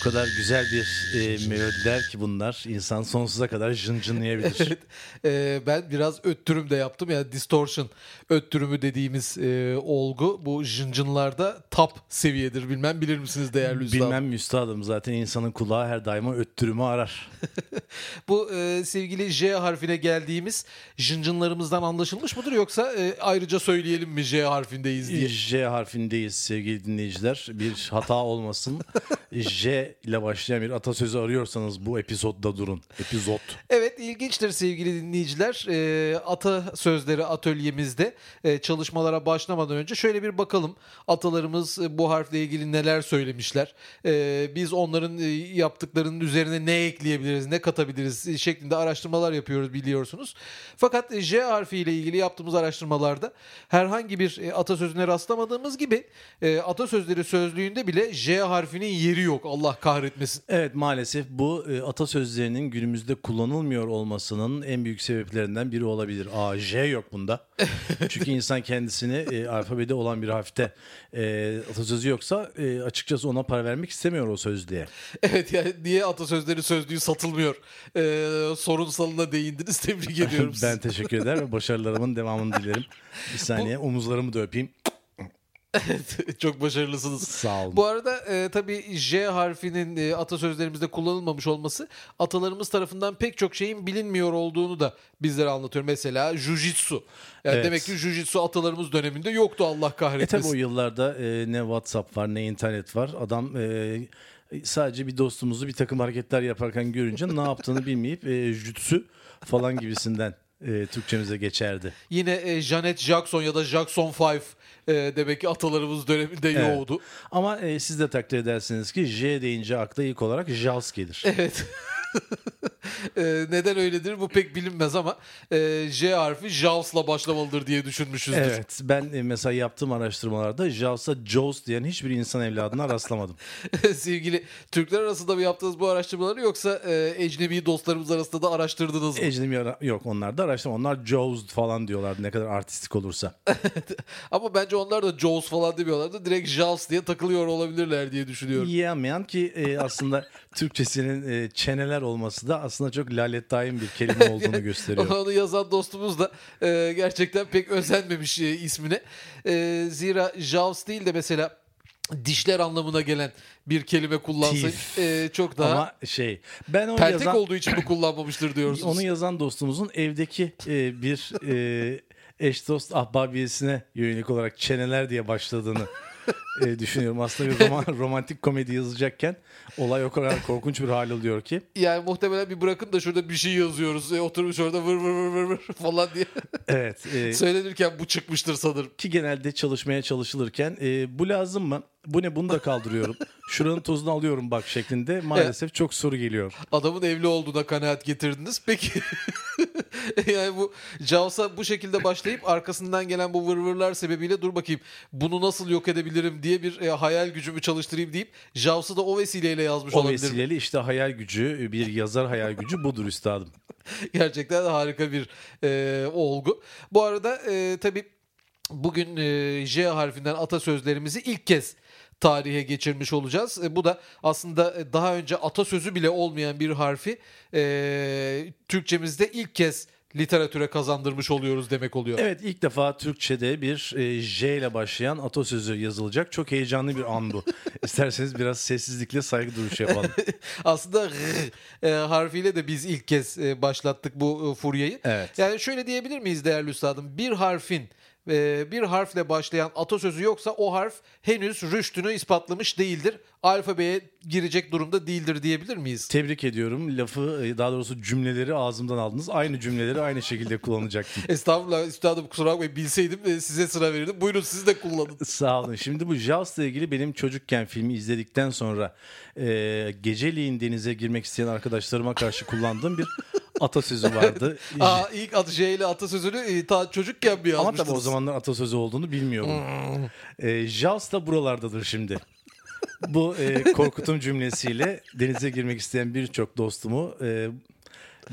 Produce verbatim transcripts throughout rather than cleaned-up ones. kadar güzel bir e, melodiler ki bunlar, insan sonsuza kadar jın jınlayabilir. Evet, e, ben biraz öttürüm de yaptım, yani distortion öttürümü dediğimiz e, olgu bu jın jınlarda top seviyedir, bilmem bilir misiniz değerli üstadım? Bilmem üstadım, zaten insanın kulağı her daima öttürümü arar. Bu e, sevgili J harfine geldiğimiz jın jınlarımızdan anlaşılmış mıdır, yoksa e, ayrıca söyleyelim mi J harfindeyiz diye? J harfindeyiz sevgili dinleyiciler, bir hata olmasın. J ile başlayan bir atasözü arıyorsanız bu episodda durun. Epizod. Evet, ilginçtir sevgili dinleyiciler. E, atasözleri atölyemizde e, çalışmalara başlamadan önce şöyle bir bakalım. Atalarımız e, bu harfle ilgili neler söylemişler? E, biz onların e, yaptıklarının üzerine ne ekleyebiliriz, ne katabiliriz e, şeklinde araştırmalar yapıyoruz, biliyorsunuz. Fakat e, J harfi ile ilgili yaptığımız araştırmalarda herhangi bir e, atasözüne rastlamadığımız gibi e, atasözleri sözlüğünde bile J harfinin yeri yok. Allah kahretmesin. Evet, maalesef bu e, atasözlerinin günümüzde kullanılmıyor olmasının en büyük sebeplerinden biri olabilir. A, J yok bunda. Çünkü insan kendisini e, alfabede olan bir harfte e, atasözü yoksa e, açıkçası ona para vermek istemiyor o sözlüğe. Evet, yani niye atasözleri sözlüğü satılmıyor? E, sorunsalına değindiniz. Tebrik ediyorum sizi. Ben teşekkür ederim ve başarılarımın devamını dilerim. Bir saniye, bu... omuzlarımı da öpeyim. Evet, çok başarılısınız. Sağ olun. Bu arada e, tabii J harfinin e, atasözlerimizde kullanılmamış olması atalarımız tarafından pek çok şeyin bilinmiyor olduğunu da bizlere anlatıyor. Mesela jiu-jitsu. Yani evet. Demek ki jiu-jitsu atalarımız döneminde yoktu, Allah kahretmesin. E tabii o yıllarda e, ne WhatsApp var ne internet var. Adam... E, Sadece bir dostumuzu bir takım hareketler yaparken görünce ne yaptığını bilmeyip e, jutsu falan gibisinden e, Türkçemize geçerdi. Yine e, Janet Jackson ya da Jackson beş e, demek ki atalarımız döneminde evet. Yoğdu. Ama e, siz de takdir edersiniz ki J deyince akla ilk olarak Jaws gelir. Evet. Ee, neden öyledir bu pek bilinmez ama e, J harfi Jaws'la başlamalıdır diye düşünmüşüzdür. Evet, ben e, mesela yaptığım araştırmalarda Jaws'a Jaws diyen hiçbir insan evladına rastlamadım. Sevgili Türkler arasında mı yaptınız bu araştırmaları, yoksa e, ecnebi dostlarımız arasında da araştırdınız mı? Ecnebi ara- yok, onlar da araştırma. Onlar Jaws falan diyorlardı, ne kadar artistik olursa. Ama bence onlar da Jaws falan demiyorlardı, direkt Jaws diye takılıyor olabilirler diye düşünüyorum. Yiyemeyen ki e, aslında Türkçesinin e, çeneler olması da aslında çok lalettayin bir kelime olduğunu gösteriyor. Onu yazan dostumuz da e, gerçekten pek özenmemiş e, ismine. E, zira Jaws değil de mesela dişler anlamına gelen bir kelime kullansak e, çok daha. Ama şey, ben onu peltek yazan... olduğu için mi kullanmamıştır diyorsunuz? Onu yazan dostumuzun evdeki e, bir e, eş dost ahbabiyesine yönelik olarak çeneler diye başladığını e, düşünüyorum. Aslında bir roman, romantik komedi yazacakken olay o kadar korkunç bir hal alıyor ki. Yani muhtemelen bir bırakın da şurada bir şey yazıyoruz. E, oturmuş orada vır vır vır vır falan diye. Evet. E, Söylenirken bu çıkmıştır sanırım. Ki genelde çalışmaya çalışılırken e, bu lazım mı? Bu ne, bunu da kaldırıyorum. Şuranın tozunu alıyorum bak şeklinde. Maalesef evet. Çok soru geliyor. Adamın evli olduğuna kanaat getirdiniz. Peki... Yani bu Jaws'a bu şekilde başlayıp arkasından gelen bu vırvırlar sebebiyle dur bakayım bunu nasıl yok edebilirim diye bir e, hayal gücümü çalıştırayım deyip Jaws'ı da o vesileyle yazmış olabilirim. O olabilir vesileyle mi? İşte hayal gücü, bir yazar hayal gücü budur üstadım. Gerçekten harika bir e, olgu. Bu arada e, tabii bugün e, J harfinden atasözlerimizi ilk kez tarihe geçirmiş olacağız. E, bu da aslında daha önce atasözü bile olmayan bir harfi e, Türkçemizde ilk kez literatüre kazandırmış oluyoruz demek oluyor. Evet, ilk defa Türkçe'de bir e, J ile başlayan atasözü yazılacak. Çok heyecanlı bir an bu. İsterseniz biraz sessizlikle saygı duruşu yapalım. Aslında e, harfiyle de biz ilk kez e, başlattık bu e, furyayı. Evet. Yani şöyle diyebilir miyiz değerli üstadım? Bir harfin bir harfle başlayan atasözü yoksa o harf henüz rüştünü ispatlamış değildir. Alfabeye girecek durumda değildir diyebilir miyiz? Tebrik ediyorum. Lafı, daha doğrusu cümleleri ağzımdan aldınız. Aynı cümleleri aynı şekilde kullanacaktım. Estağfurullah üstadım, kusura bakmayın, bilseydim size sıra verirdim. Buyurun siz de kullanın. Sağ olun. Şimdi bu Jaws'la ilgili benim çocukken filmi izledikten sonra e, geceliğin denize girmek isteyen arkadaşlarıma karşı kullandığım bir atasözü vardı. Aa, ilk adı J ile atasözünü ta çocukken bir yazmıştınız. Ama tabii o zamanlar atasözü olduğunu bilmiyorum. Hmm. E, Jaws da buralardadır şimdi. Bu e, korkutum cümlesiyle denize girmek isteyen birçok dostumu e,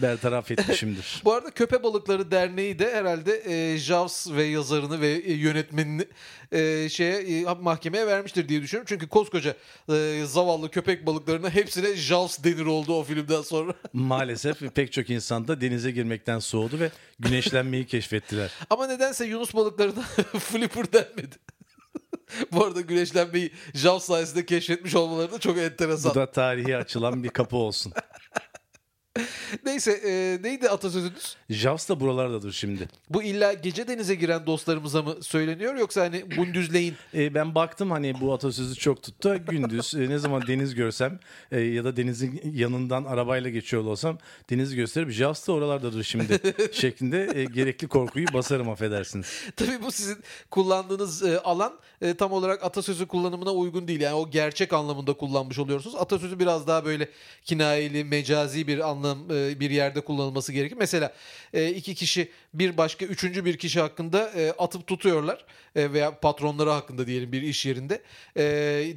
bertaraf etmişimdir. Bu arada Köpe Balıkları Derneği de herhalde e, Jaws ve yazarını ve yönetmenini e, şeye e, mahkemeye vermiştir diye düşünüyorum. Çünkü koskoca e, zavallı köpek balıklarına hepsine Jaws denir oldu o filmden sonra. Maalesef pek çok insan da denize girmekten soğudu ve güneşlenmeyi keşfettiler. Ama nedense Yunus balıklarına flipper denmedi. Bu arada güneşlenmeyi Jaws sayesinde keşfetmiş olmaları da çok enteresan. Bu da tarihi açılan bir kapı olsun. Neyse e, neydi atasözünüz? Jaws da buralardadır şimdi. Bu illa gece denize giren dostlarımıza mı söyleniyor yoksa hani gündüzleyin? E, ben baktım hani bu atasözü çok tuttu. Gündüz e, ne zaman deniz görsem e, ya da denizin yanından arabayla geçiyor olsam denizi gösterip Jaws da oralardadır şimdi şeklinde e, gerekli korkuyu basarım, affedersiniz. Tabii bu sizin kullandığınız e, alan e, tam olarak atasözü kullanımına uygun değil. Yani o gerçek anlamında kullanmış oluyorsunuz. Atasözü biraz daha böyle kinayeli, mecazi bir anlamda bir yerde kullanılması gerekir. Mesela iki kişi bir başka üçüncü bir kişi hakkında atıp tutuyorlar veya patronları hakkında diyelim bir iş yerinde.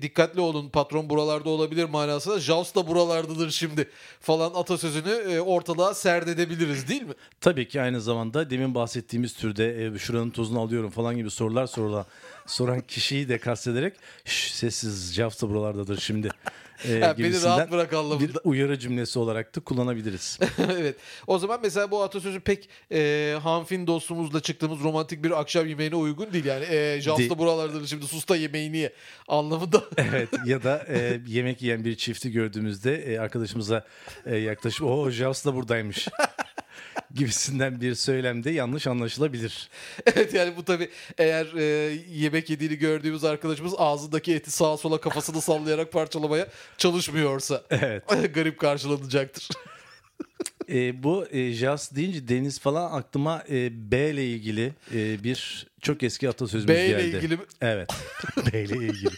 Dikkatli olun, patron buralarda olabilir manasında Jaws da buralardadır şimdi falan atasözünü ortalığa serdedebiliriz değil mi? Tabii ki aynı zamanda demin bahsettiğimiz türde şuranın tozunu alıyorum falan gibi sorular sorulan soran kişiyi de kastederek sessiz Jaws da buralardadır şimdi. E, yani beni rahat bırak Allah'ım. Bir uyarı cümlesi olarak da kullanabiliriz. Evet. O zaman mesela bu atasözü pek e, hanfin dostumuzla çıktığımız romantik bir akşam yemeğine uygun değil. Yani e, Jaws da buralardadır şimdi sus da yemeğini ye anlamında. Evet ya da e, yemek yiyen bir çifti gördüğümüzde e, arkadaşımıza e, yaklaşıp o Jaws da buradaymış. Gibisinden bir söylemde yanlış anlaşılabilir. Evet yani bu tabii eğer e, yemek yediğini gördüğümüz arkadaşımız ağzındaki eti sağa sola kafasını sallayarak parçalamaya çalışmıyorsa evet. Garip karşılanacaktır. e, bu e, Jaws deyince deniz falan aklıma e, B ile ilgili e, bir çok eski atasözümüz geldi. B ile ilgili mi? Evet. B ile ilgili.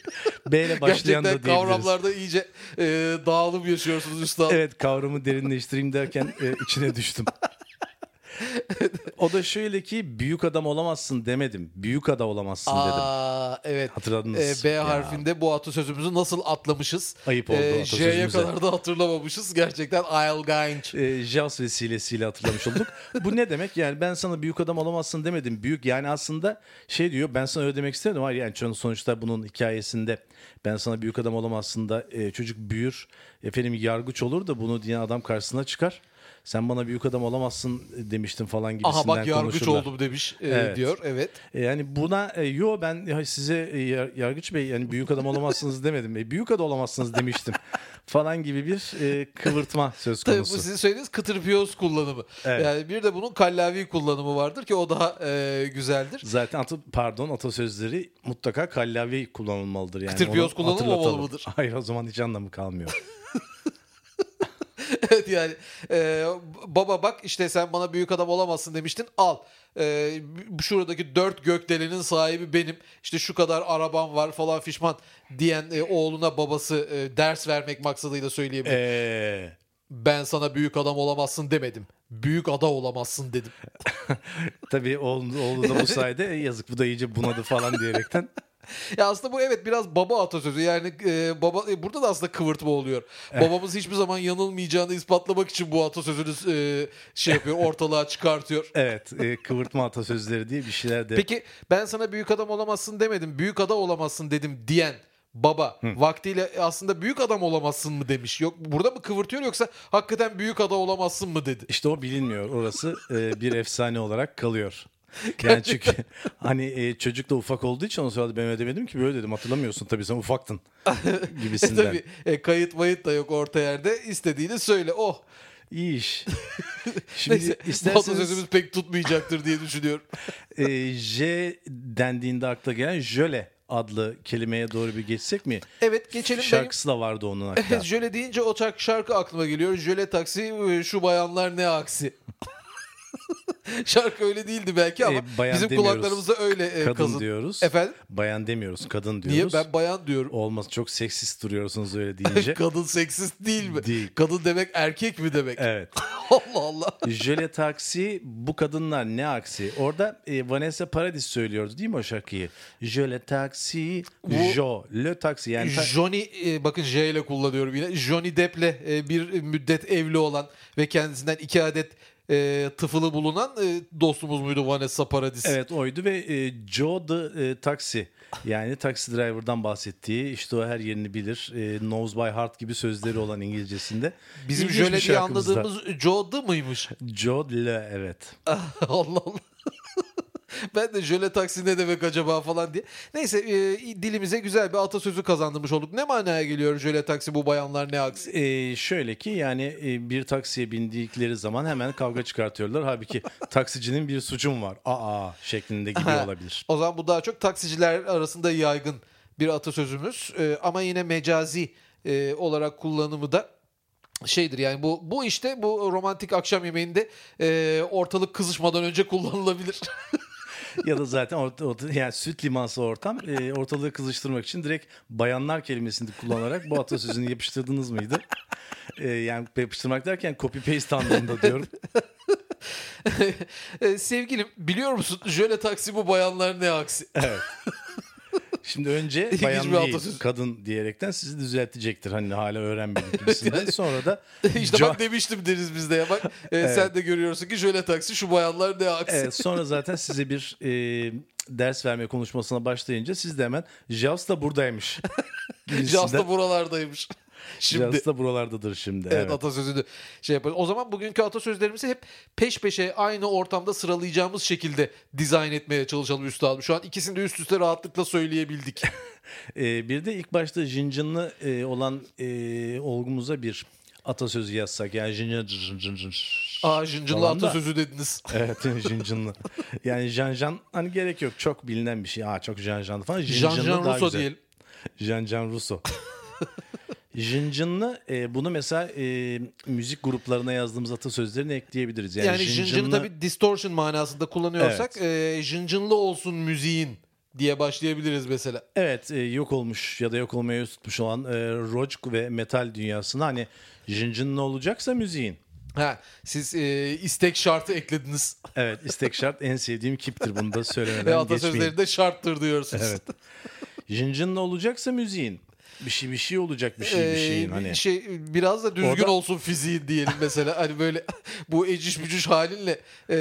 B ile başlayan da diyebiliriz. Gerçekten kavramlarda iyice e, dağılım yaşıyorsunuz üstadım. Evet, kavramı derinleştireyim derken e, içine düştüm. O da şöyle ki büyük adam olamazsın demedim. Büyükada olamazsın Aa, dedim. Aa evet. Hatırladınız. Ee, B ya. Harfinde bu atasözümüzü nasıl atlamışız? Ayıp oldu ee, atasözümüze. J'ye kadar da hatırlamamışız. Gerçekten ailganç. Ee, Jaws vesilesiyle hatırlamış olduk. Bu ne demek? Yani ben sana büyük adam olamazsın demedim. Büyük yani aslında şey diyor. Ben sana öyle demek istemedim. Hayır yani sonuçta bunun hikayesinde ben sana büyük adam olamazsın da e, çocuk büyür. Efendim yargıç olur da bunu diyen adam karşısına çıkar. Sen bana büyük adam olamazsın demiştin falan gibisinden konuşurlar. Aha bak yargıç oldum demiş e, evet. diyor. Evet. E, yani buna e, yo ben ya size e, yargıç bey yani büyük adam olamazsınız demedim. E, büyük adam olamazsınız demiştim. Falan gibi bir e, kıvırtma söz konusu. Tabii bu sizin söylediğiniz kıtırpiyoz kullanımı. Evet. Yani bir de bunun kallavi kullanımı vardır ki o daha e, güzeldir. Zaten atı, pardon atasözleri mutlaka kallavi kullanılmalıdır. Yani kıtırpiyoz kullanımı olmalıdır. Hayır o zaman hiç anlamı kalmıyor. Evet yani e, baba bak işte sen bana büyük adam olamazsın demiştin al e, şuradaki dört gökdelenin sahibi benim işte şu kadar arabam var falan fişman diyen e, oğluna babası e, ders vermek maksadıyla söyleyebilir. Ee... Ben sana büyük adam olamazsın demedim. Büyük ada olamazsın dedim. Tabii oğlu, oğlu da bu sayede yazık bu da iyice bunadı falan diyerekten. Ya aslında bu evet biraz baba atasözü yani e, baba e, burada da aslında kıvırtma oluyor. Evet. Babamız hiçbir zaman yanılmayacağını ispatlamak için bu atasözünü e, şey yapıyor ortalığa çıkartıyor. Evet e, kıvırtma atasözleri diye bir şeyler de. Peki ben sana büyük adam olamazsın demedim büyük ada olamazsın dedim diyen. Baba Hı. vaktiyle aslında büyük adam olamazsın mı demiş. Yok burada mı kıvırtıyor yoksa hakikaten büyük adam olamazsın mı dedi. İşte o bilinmiyor. Orası e, bir efsane olarak kalıyor. Yani çünkü hani e, çocuk da ufak olduğu için onu söyledi ben öyle demedim ki böyle dedim hatırlamıyorsun tabii sen ufaktın gibisinden. e, tabii e, kayıt mayıt da yok orta yerde istediğini söyle oh. İyi iş. Şimdi neyse, isterseniz... bu atasözümüz pek tutmayacaktır diye düşünüyorum. e, J dendiğinde akla gelen jöle. Adlı kelimeye doğru bir geçsek mi? Evet geçelim. Şarkısı benim... da vardı onun hakkında. Evet jöle deyince o şarkı aklıma geliyor. Joe le Taxi şu bayanlar ne aksi. Şarkı öyle değildi belki ama e, bizim kulaklarımıza öyle e, kadın kazın. Diyoruz. Efendim? Bayan demiyoruz, kadın diyoruz. Niye? Ben bayan diyorum. Olmaz, çok seksist duruyorsunuz öyle deyince. Kadın seksist değil mi? Değil. Kadın demek erkek mi demek? Evet. Allah Allah. Joe le Taxi, bu kadınlar ne aksi. Orada e, Vanessa Paradis söylüyordu değil mi o şarkıyı? Joe le Taxi, Joe le Taxi. Yani ta- Johnny, e, bakın J ile kullanıyorum yine. Johnny Depp'le e, bir müddet evli olan ve kendisinden iki adet E, tıfılı bulunan e, dostumuz muydu Vanessa Paradis? Evet, oydu ve e, Joe the e, Taxi, yani taksi driver'dan bahsettiği, işte o her yerini bilir, e, knows by heart gibi sözleri olan İngilizcesinde. Bizim şöyle diye anladığımız Joe the mıymış? Joe le, evet. Allah Allah. Ben de Joe le Taxi ne demek acaba falan diye. Neyse, e, dilimize güzel bir atasözü kazandırmış olduk. Ne manaya geliyor Joe le Taxi, bu bayanlar ne aksi? E, şöyle ki yani e, bir taksiye bindikleri zaman hemen kavga çıkartıyorlar. Halbuki taksicinin bir suçum var. Aa şeklinde gibi olabilir. O zaman bu daha çok taksiciler arasında yaygın bir atasözümüz. E, ama yine mecazi e, olarak kullanımı da şeydir yani, bu bu işte bu romantik akşam yemeğinde e, ortalık kızışmadan önce kullanılabilir. Ya da zaten orta, orta, yani süt limansı ortam, e, ortalığı kızıştırmak için direkt bayanlar kelimesini kullanarak bu atasözünü yapıştırdınız mıydı? E, yani yapıştırmak derken copy paste anlamında diyorum. e, sevgilim, biliyor musun Joe le Taxi, bu bayanlar ne aksi? Evet. Şimdi önce bayan değil, kadın diyerekten sizi düzeltecektir. Hani hala öğrenmedik gibisinden. Sonra da... işte jo- bak demiştim deriz biz de ya. Bak e, evet. Sen de görüyorsun ki şöyle taksi, şu bayanlar ne aksi. Evet, sonra zaten size bir e, ders verme konuşmasına başlayınca siz de hemen Jaws da buradaymış. Jaws da buralardaymış. Jaws da buralardadır şimdi. Evet, evet. Atasözünü şey yapalım. O zaman bugünkü atasözlerimizi hep peş peşe aynı ortamda sıralayacağımız şekilde dizayn etmeye çalışalım üstadım. Şu an ikisini de üst üste rahatlıkla söyleyebildik. ee, bir de ilk başta jincınlı e, olan e, olgumuza bir atasözü yazsak. Yani jincınlı jincınlı. Aa, jincınlı atasözü dediniz. Evet, jincınlı. Yani janjan hani gerek yok. Çok bilinen bir şey. Aa, çok janjanlı falan. Janjan Russo diyelim. Janjan Russo. Jıncınlı, e, bunu mesela e, müzik gruplarına yazdığımız atasözlerine ekleyebiliriz. Yani, yani jıncınlı... jıncını tabii distortion manasında kullanıyorsak, evet. e, jıncınlı olsun müziğin diye başlayabiliriz mesela. Evet, e, yok olmuş ya da yok olmaya tutmuş olan e, rock ve metal dünyasına hani jıncınlı olacaksa müziğin. Ha, siz e, istek şartı eklediniz. Evet, istek şart en sevdiğim kiptir, bunu da söylemeden geçmeyin. Atasözlerinde şarttır diyorsunuz. Evet. Jıncınlı olacaksa müziğin. Bir şey bir şey olacak bir şey bir şeyin ee, hani. Şey, biraz da düzgün orada... olsun fiziğin diyelim mesela. Hani böyle bu eciş bücüş halinle e,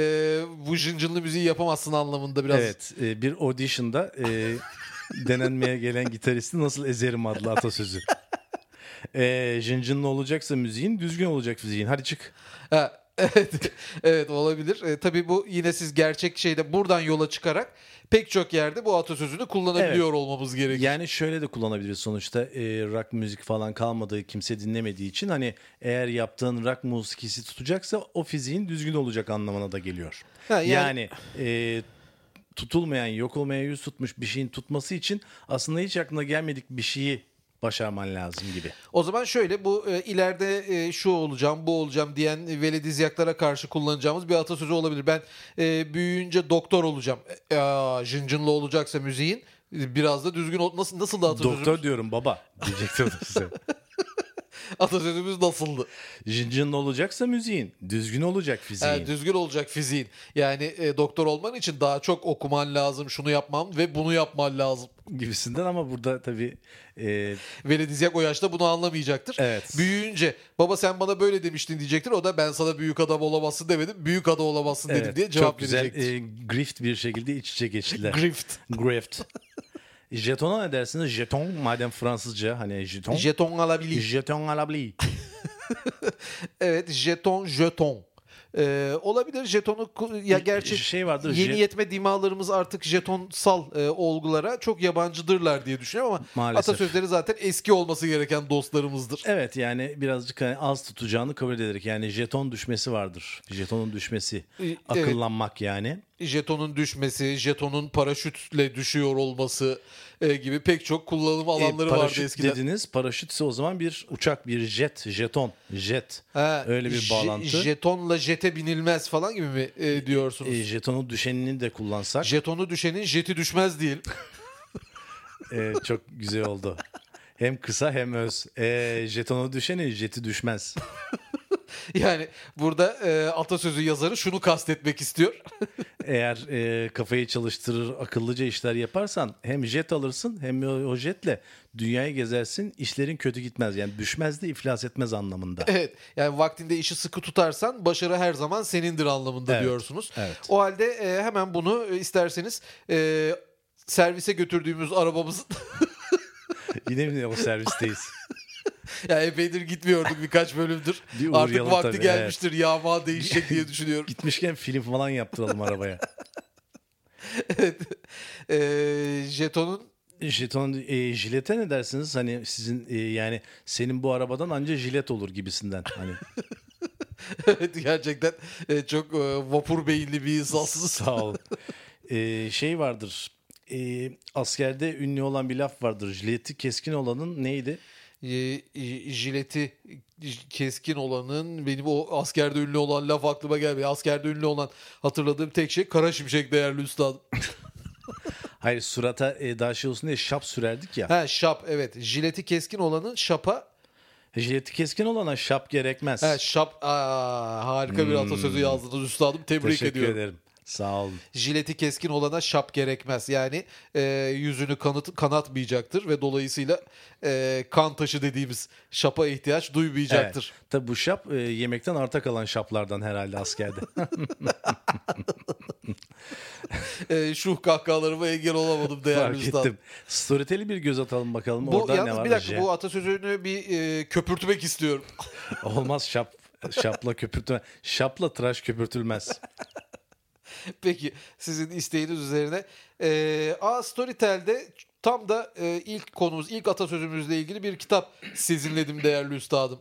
bu jıncınlı müziği yapamazsın anlamında biraz. Evet, e, bir audition'da e, denenmeye gelen gitaristi nasıl ezerim adlı atasözü. E, jıncınlı olacaksa müziğin, düzgün olacak fiziğin. Hadi çık. Ha, evet, evet olabilir. E, tabii bu yine siz gerçek şeyde buradan yola çıkarak pek çok yerde bu atasözünü kullanabiliyor, evet, olmamız gerekir. Yani şöyle de kullanabiliriz sonuçta, e, rock müzik falan kalmadığı, kimse dinlemediği için hani eğer yaptığın rock musikisi tutacaksa o fiziğin düzgün olacak anlamına da geliyor. Ha, yani... yani e, tutulmayan, yok olmaya yüz tutmuş bir şeyin tutması için aslında hiç aklına gelmedik bir şeyi başarman lazım gibi. O zaman şöyle, bu e, ileride e, şu olacağım, bu olacağım diyen e, veledizyaklara karşı kullanacağımız bir atasözü olabilir. Ben e, büyüyünce doktor olacağım. E, a, jıncınlı olacaksa müziğin, biraz da düzgün ol... Nasıl, nasıl da atasözümüz? Doktor diyorum baba diyecektim size. Atasözümüz nasıldı? Jıncınlı olacaksa müziğin, düzgün olacak fiziğin. Yani düzgün olacak fiziğin. Yani e, doktor olman için daha çok okuman lazım, şunu yapmam ve bunu yapman lazım gibisinden, ama burada tabii e... veledizyak o yaşta bunu anlamayacaktır. Evet. Büyüyünce baba sen bana böyle demiştin diyecektir. O da ben sana büyük adam olamazsın demedim, Büyükada olamazsın dedim, evet, diye cevap verecektir. Çok güzel e, grift bir şekilde iç içe geçtiler. Grift. Grift. Jetona ne dersiniz? Jeton, madem Fransızca hani jeton. Jeton alabili. Jeton alabili. Evet, jeton, jeton. Ee, olabilir jetonu ya, gerçi şey vardır, yeni jet... yetme dimalarımız artık jetonsal e, olgulara çok yabancıdırlar diye düşünüyorum ama maalesef atasözleri zaten eski olması gereken dostlarımızdır. Evet, yani birazcık hani az tutacağını kabul ederek, yani jeton düşmesi vardır. Jetonun düşmesi, akıllanmak, evet. Yani jetonun düşmesi, jetonun paraşütle düşüyor olması e, gibi pek çok kullanım alanları e, vardı eskiden. Paraşüt dediniz, paraşütse o zaman bir uçak, bir jet, jeton, jet. Ha, öyle bir j- bağlantı. Jetonla jete binilmez falan gibi mi e, diyorsunuz? E, jetonu düşenini de kullansak. Jetonu düşenin jeti düşmez değil. e, çok güzel oldu. Hem kısa hem öz. E, jetonu düşenin jeti düşmez. Yani burada e, atasözü yazarı şunu kastetmek istiyor. Eğer e, kafayı çalıştırır, akıllıca işler yaparsan hem jet alırsın hem o jetle dünyayı gezersin, işlerin kötü gitmez. Yani düşmez de iflas etmez anlamında. Evet, yani vaktinde işi sıkı tutarsan başarı her zaman senindir anlamında, evet, diyorsunuz. Evet. O halde e, hemen bunu isterseniz e, servise götürdüğümüz arabamızın... Yine mi o servisteyiz? Ya epeydir gitmiyorduk, birkaç bölümdür. Bir artık vakti tabii, gelmiştir, evet, yağma değişecek diye düşünüyorum. Gitmişken film falan yaptıralım arabaya. Evet. Ee, jetonun jeton e, jilete ne dersiniz? Hani sizin e, yani senin bu arabadan anca jilet olur gibisinden hani. Evet, gerçekten e, çok e, vapur beyinli bir insansınız. Sağ olun. E, şey vardır. E, askerde ünlü olan bir laf vardır. Jileti keskin olanın neydi? Jileti keskin olanın, benim o askerde ünlü olan laf aklıma gelmiyor. Askerde ünlü olan hatırladığım tek şey Kara Şimşek değerli üstadım. Hayır, surata e, daha şey olsun diye şap sürerdik ya. Ha, şap, evet. Jileti keskin olanın şapa. Jileti keskin olana şap gerekmez. Ha, şap. Aa, harika hmm. bir atasözü yazdınız üstadım. Tebrik Teşekkür ediyorum. Teşekkür ederim. Sağ olun. Jileti keskin olana şap gerekmez. Yani e, yüzünü kanat, kanatmayacaktır ve dolayısıyla e, kan taşı dediğimiz şapa ihtiyaç duymayacaktır. Evet. Tabii bu şap e, yemekten arta kalan şaplardan herhalde askerde. e, şu kahkahalarıma engel olamadım değerli üstadım. Fark ettim. Storytel'e bir göz atalım bakalım. Bu, oradan yalnız ne var? Bir dakika, bu atasözünü bir e, köpürtmek istiyorum. Olmaz, şap şapla köpürtme. Şapla tıraş köpürtülmez. Peki, sizin isteğiniz üzerine ee, A Storytel'de tam da e, ilk konumuz, ilk atasözümüzle ilgili bir kitap sizinledim değerli üstadım.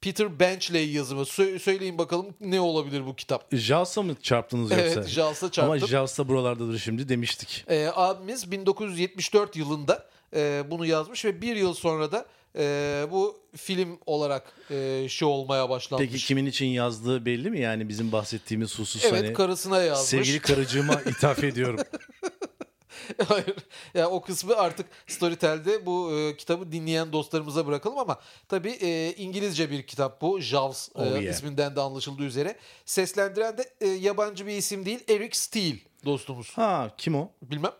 Peter Benchley yazımı. Sö- söyleyin bakalım, ne olabilir bu kitap? Jaws'a mı çarptınız yoksa? Evet, Jaws'a çarptım. Ama Jaws da buralardadır şimdi demiştik. E, abimiz bin dokuz yüz yetmiş dört yılında e, bunu yazmış ve bir yıl sonra da Ee, bu film olarak e, şey olmaya başlanmış. Peki kimin için yazdığı belli mi? Yani bizim bahsettiğimiz husus, evet, hani karısına yazmış. Sevgili karıcığıma ithaf ediyorum. Hayır. Yani o kısmı artık Storytel'de bu e, kitabı dinleyen dostlarımıza bırakalım ama tabii e, İngilizce bir kitap bu. Jaws oh, e, yeah. isminden de anlaşıldığı üzere. Seslendiren de e, yabancı bir isim değil. Eric Steel dostumuz. Ha, kim o? Bilmem.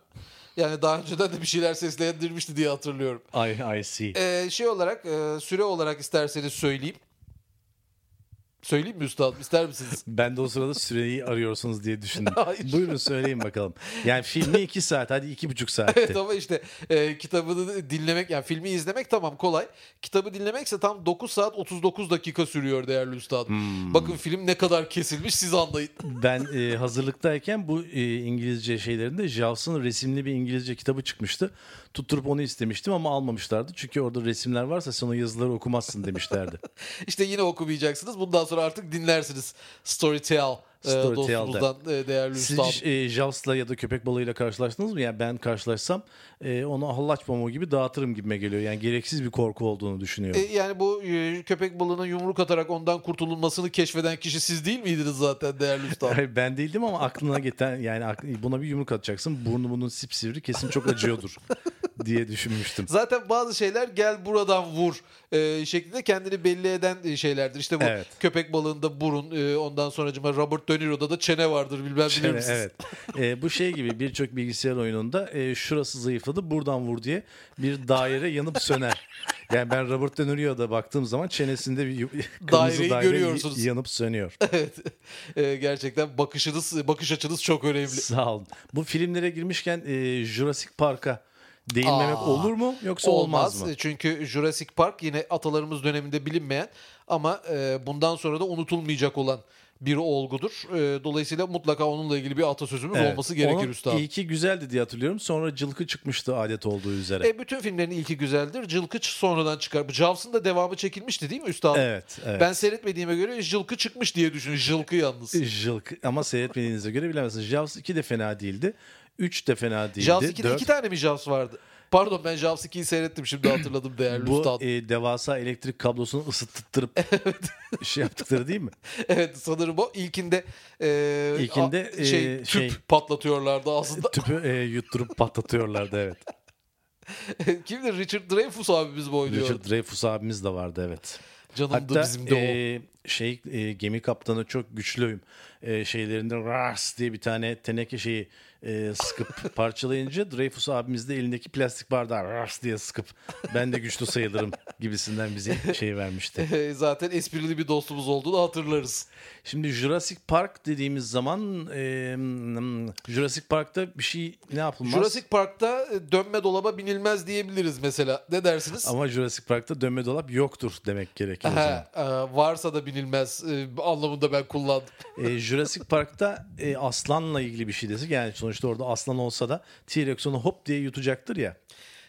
Yani daha önceden de bir şeyler seslendirmişti diye hatırlıyorum. I, I see. Ee, şey olarak, e, süre olarak isterseniz söyleyeyim. Söyleyeyim mi üstadım, ister misiniz? Ben de o sırada süreyi arıyorsunuz diye düşündüm. Buyurun söyleyin bakalım. Yani filmi iki saat, hadi iki buçuk saatte. Evet, ama işte e, kitabını dinlemek, yani filmi izlemek tamam, kolay. Kitabı dinlemekse tam dokuz saat otuz dokuz dakika sürüyor değerli üstadım. Hmm. Bakın film ne kadar kesilmiş siz anlayın. Ben e, hazırlıktayken bu e, İngilizce şeylerinde Jaws'ın resimli bir İngilizce kitabı çıkmıştı. Tutturup onu istemiştim ama almamışlardı. Çünkü orada resimler varsa sen o yazıları okumazsın demişlerdi. İşte yine okumayacaksınız. Bundan sonra artık dinlersiniz Storytel Story e, dostumuzdan e, değerli üstadım. Siz e, Jaws'la ya da köpek balığıyla karşılaştınız mı? Yani ben karşılaşsam e, onu hallaç pamuğu gibi dağıtırım gibime geliyor. Yani gereksiz bir korku olduğunu düşünüyorum. E, yani bu e, köpek balığına yumruk atarak ondan kurtulunmasını keşfeden kişi siz değil miydiniz zaten değerli üstadım? Ben değildim ama aklına gelen, yani buna bir yumruk atacaksın, burnumunun sipsivri, kesin çok acıyordur diye düşünmüştüm. Zaten bazı şeyler gel buradan vur e, şeklinde kendini belli eden şeylerdir. İşte bu, evet, köpek balığında burun, e, ondan sonracığıma Robert De Niro'da da çene vardır, bilmem çene, bilir misiniz? Evet. e, bu şey gibi birçok bilgisayar oyununda e, şurası zayıfladı buradan vur diye bir daire yanıp söner. Yani ben Robert De Niro'ya da baktığım zaman çenesinde bir kırmızı daire görüyorsunuz, yanıp sönüyor. Evet. E, gerçekten bakışınız, bakış açınız çok önemli. Sağ olun. Bu filmlere girmişken e, Jurassic Park'a değinmemek Aa, olur mu yoksa olmaz, olmaz mı? Çünkü Jurassic Park yine atalarımız döneminde bilinmeyen ama bundan sonra da unutulmayacak olan bir olgudur. E, dolayısıyla mutlaka onunla ilgili bir atasözümüz evet. olması gerekir onun üstad. Onun ilki güzeldi diye hatırlıyorum. Sonra cılkı çıkmıştı adet olduğu üzere. E, bütün filmlerin ilki güzeldir. Cılkı sonradan çıkar. Jaws'ın da devamı çekilmişti değil mi üstad? Evet, evet. Ben seyretmediğime göre cılkı çıkmış diye düşünüyorum. Cılkı yalnız. Cılkı ama seyretmediğinize göre bilemezsiniz. Jaws iki de fena değildi. üç de fena değildi. Jaws ikide dört... iki tane mi Jaws vardı? Pardon ben Jaws ikiyi seyrettim şimdi hatırladım değerli bu, üstad. Bu e, devasa elektrik kablosunu ısıttırıp evet. şey yaptıkları değil mi? Evet sanırım o ilkinde, e, ilkinde a, şey, e, tüp şey, patlatıyorlardı aslında. Tüpü e, yutturup patlatıyorlardı evet. Kimdir? Richard Dreyfus abimiz mi oynuyordu? Richard Dreyfus abimiz de vardı evet. Canım da bizim de o. E, şey e, gemi kaptanı çok güçlüyüm. E, şeylerinde ras diye bir tane teneke şeyi e, sıkıp parçalayınca Dreyfus abimiz de elindeki plastik bardağı ras diye sıkıp ben de güçlü sayılırım gibisinden bize şey vermişti. E, zaten esprili bir dostumuz olduğunu hatırlarız. Şimdi Jurassic Park dediğimiz zaman e, Jurassic Park'ta bir şey ne yapılmaz? Jurassic Park'ta dönme dolaba binilmez diyebiliriz mesela. Ne dersiniz? Ama Jurassic Park'ta dönme dolap yoktur demek gerekir. Aha, o zaman. E, varsa da binilmez. Bilmez e, anlamında ben kullandım. E, Jurassic Park'ta e, aslanla ilgili bir şey desek yani sonuçta orada aslan olsa da T-Rex onu hop diye yutacaktır ya.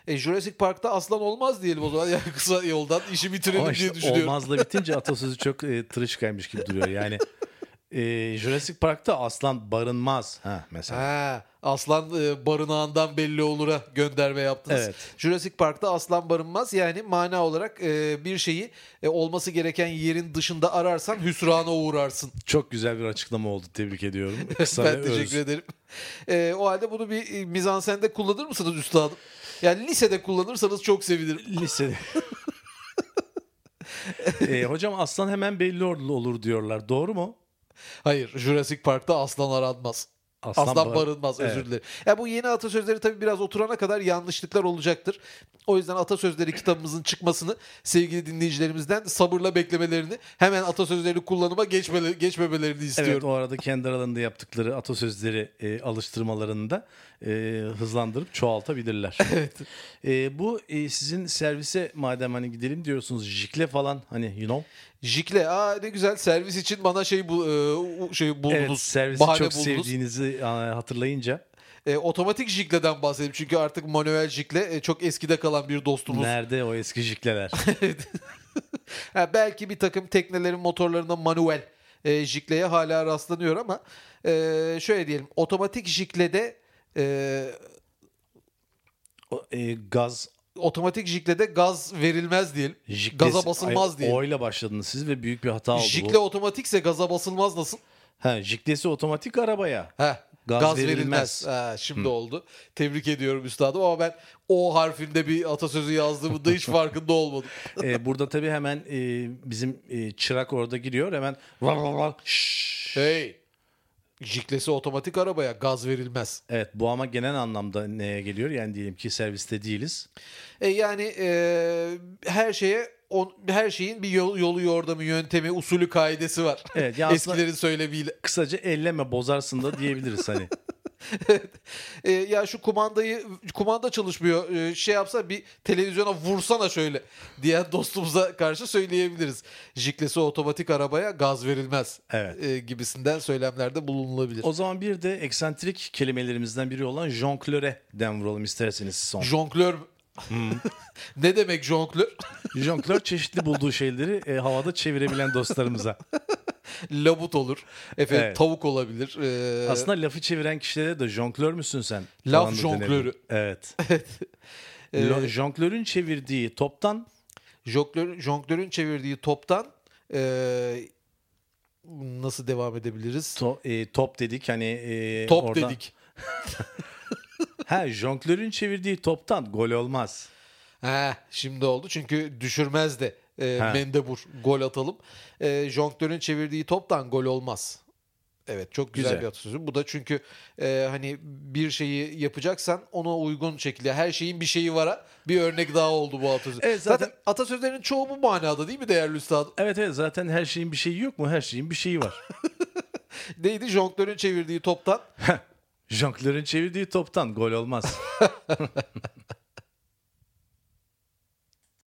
E, Jurassic Park'ta aslan olmaz diyelim o zaman yani kısa yoldan işi bitirelim işte diye düşünüyorum. Olmazla bitince atasözü çok e, tırışkaymış gibi duruyor yani. E, Jurassic Park'ta aslan barınmaz ha mesela. Ha, aslan e, barınağından belli olur'a gönderme yaptınız. Evet. Jurassic Park'ta aslan barınmaz yani mana olarak e, bir şeyi e, olması gereken yerin dışında ararsan hüsrana uğrarsın. Çok güzel bir açıklama oldu. Tebrik ediyorum. Kısa ben teşekkür öz. ederim. E, o halde bunu bir e, mizansende kullanır mısınız üstadım? Yani lisede kullanırsanız çok sevinirim. Lisede. e, hocam aslan hemen belli olur diyorlar. Doğru mu? Hayır, Jurassic Park'ta aslan aranmaz. Aslan, aslan barınmaz, özür evet. dilerim. Yani bu yeni atasözleri tabii biraz oturana kadar yanlışlıklar olacaktır. O yüzden atasözleri kitabımızın çıkmasını sevgili dinleyicilerimizden sabırla beklemelerini, hemen atasözleri kullanıma geçmele, geçmemelerini istiyorum. Evet, o arada kendi aralarında yaptıkları atasözleri e, alıştırmalarını da e, hızlandırıp çoğaltabilirler. Evet. E, bu e, sizin servise madem hani gidelim diyorsunuz, jikle falan hani you know. Jikle, aa ne güzel servis için bana şey bu şey buldunuz. Evet, servisi bahane çok buldunuz. Sevdiğinizi hatırlayınca. E, otomatik jikleden bahsedelim çünkü artık manuel jikle e, çok eskide kalan bir dostumuz. Nerede o eski jikleler? Evet. Ha, belki bir takım teknelerin motorlarında manuel e, jikleye hala rastlanıyor ama e, şöyle diyelim otomatik jiklede e, e, gaz. Otomatik jiklede gaz verilmez diyelim. Jikle, gaza basılmaz diyelim. O ile başladınız siz ve büyük bir hata oldu. Jikle otomatikse gaza basılmaz nasıl? He, jiklesi otomatik arabaya. He, gaz, gaz verilmez. verilmez. He, şimdi Hı. oldu. Tebrik ediyorum üstadım ama ben o harfinde bir atasözü yazdığımda hiç farkında olmadım. e, burada tabii hemen e, bizim e, çırak orada giriyor. Hemen hey. Jiklesi otomatik arabaya gaz verilmez. Evet bu ama genel anlamda neye geliyor? Yani diyelim ki serviste değiliz. E yani e, her şeye on, her şeyin bir yol, yolu yordamı, yöntemi, usulü, kaidesi var. Evet, eskilerin söylemiyle. Kısaca elleme bozarsın da diyebiliriz hani. Evet. E, ya şu kumandayı kumanda çalışmıyor e, şey yapsa bir televizyona vursana şöyle diyen dostumuza karşı söyleyebiliriz. Jiklesi otomatik arabaya gaz verilmez evet. e, gibisinden söylemlerde bulunulabilir. O zaman bir de eksantrik kelimelerimizden biri olan jonglöre'den vuralım isterseniz son. Jonglör hmm. Ne demek jonglör? Jonglör çeşitli bulduğu şeyleri e, havada çevirebilen dostlarımıza. Labut olur. Efendim evet. Tavuk olabilir. Ee... Aslında lafı çeviren kişilere de jonglör müsün sen? Laf jonglörü. Evet. evet. Ee... Jonglörün çevirdiği toptan jonglör, jonglörün çevirdiği toptan ee... nasıl devam edebiliriz? To, e, top dedik hani e, top oradan... dedik. Ha jonglörün çevirdiği toptan gol olmaz. Ha şimdi oldu çünkü düşürmez de. E, mendebur gol atalım. E, jonglörün çevirdiği toptan gol olmaz. Evet çok güzel, güzel. bir atasözü. Bu da çünkü e, hani bir şeyi yapacaksan ona uygun şekilde her şeyin bir şeyi vara bir örnek daha oldu bu atasözü. Evet, zaten, zaten atasözlerinin çoğu bu manada değil mi değerli üstadım? Evet evet zaten her şeyin bir şeyi yok mu? Her şeyin bir şeyi var. Neydi jonglörün çevirdiği toptan? Jonglörün çevirdiği toptan gol olmaz.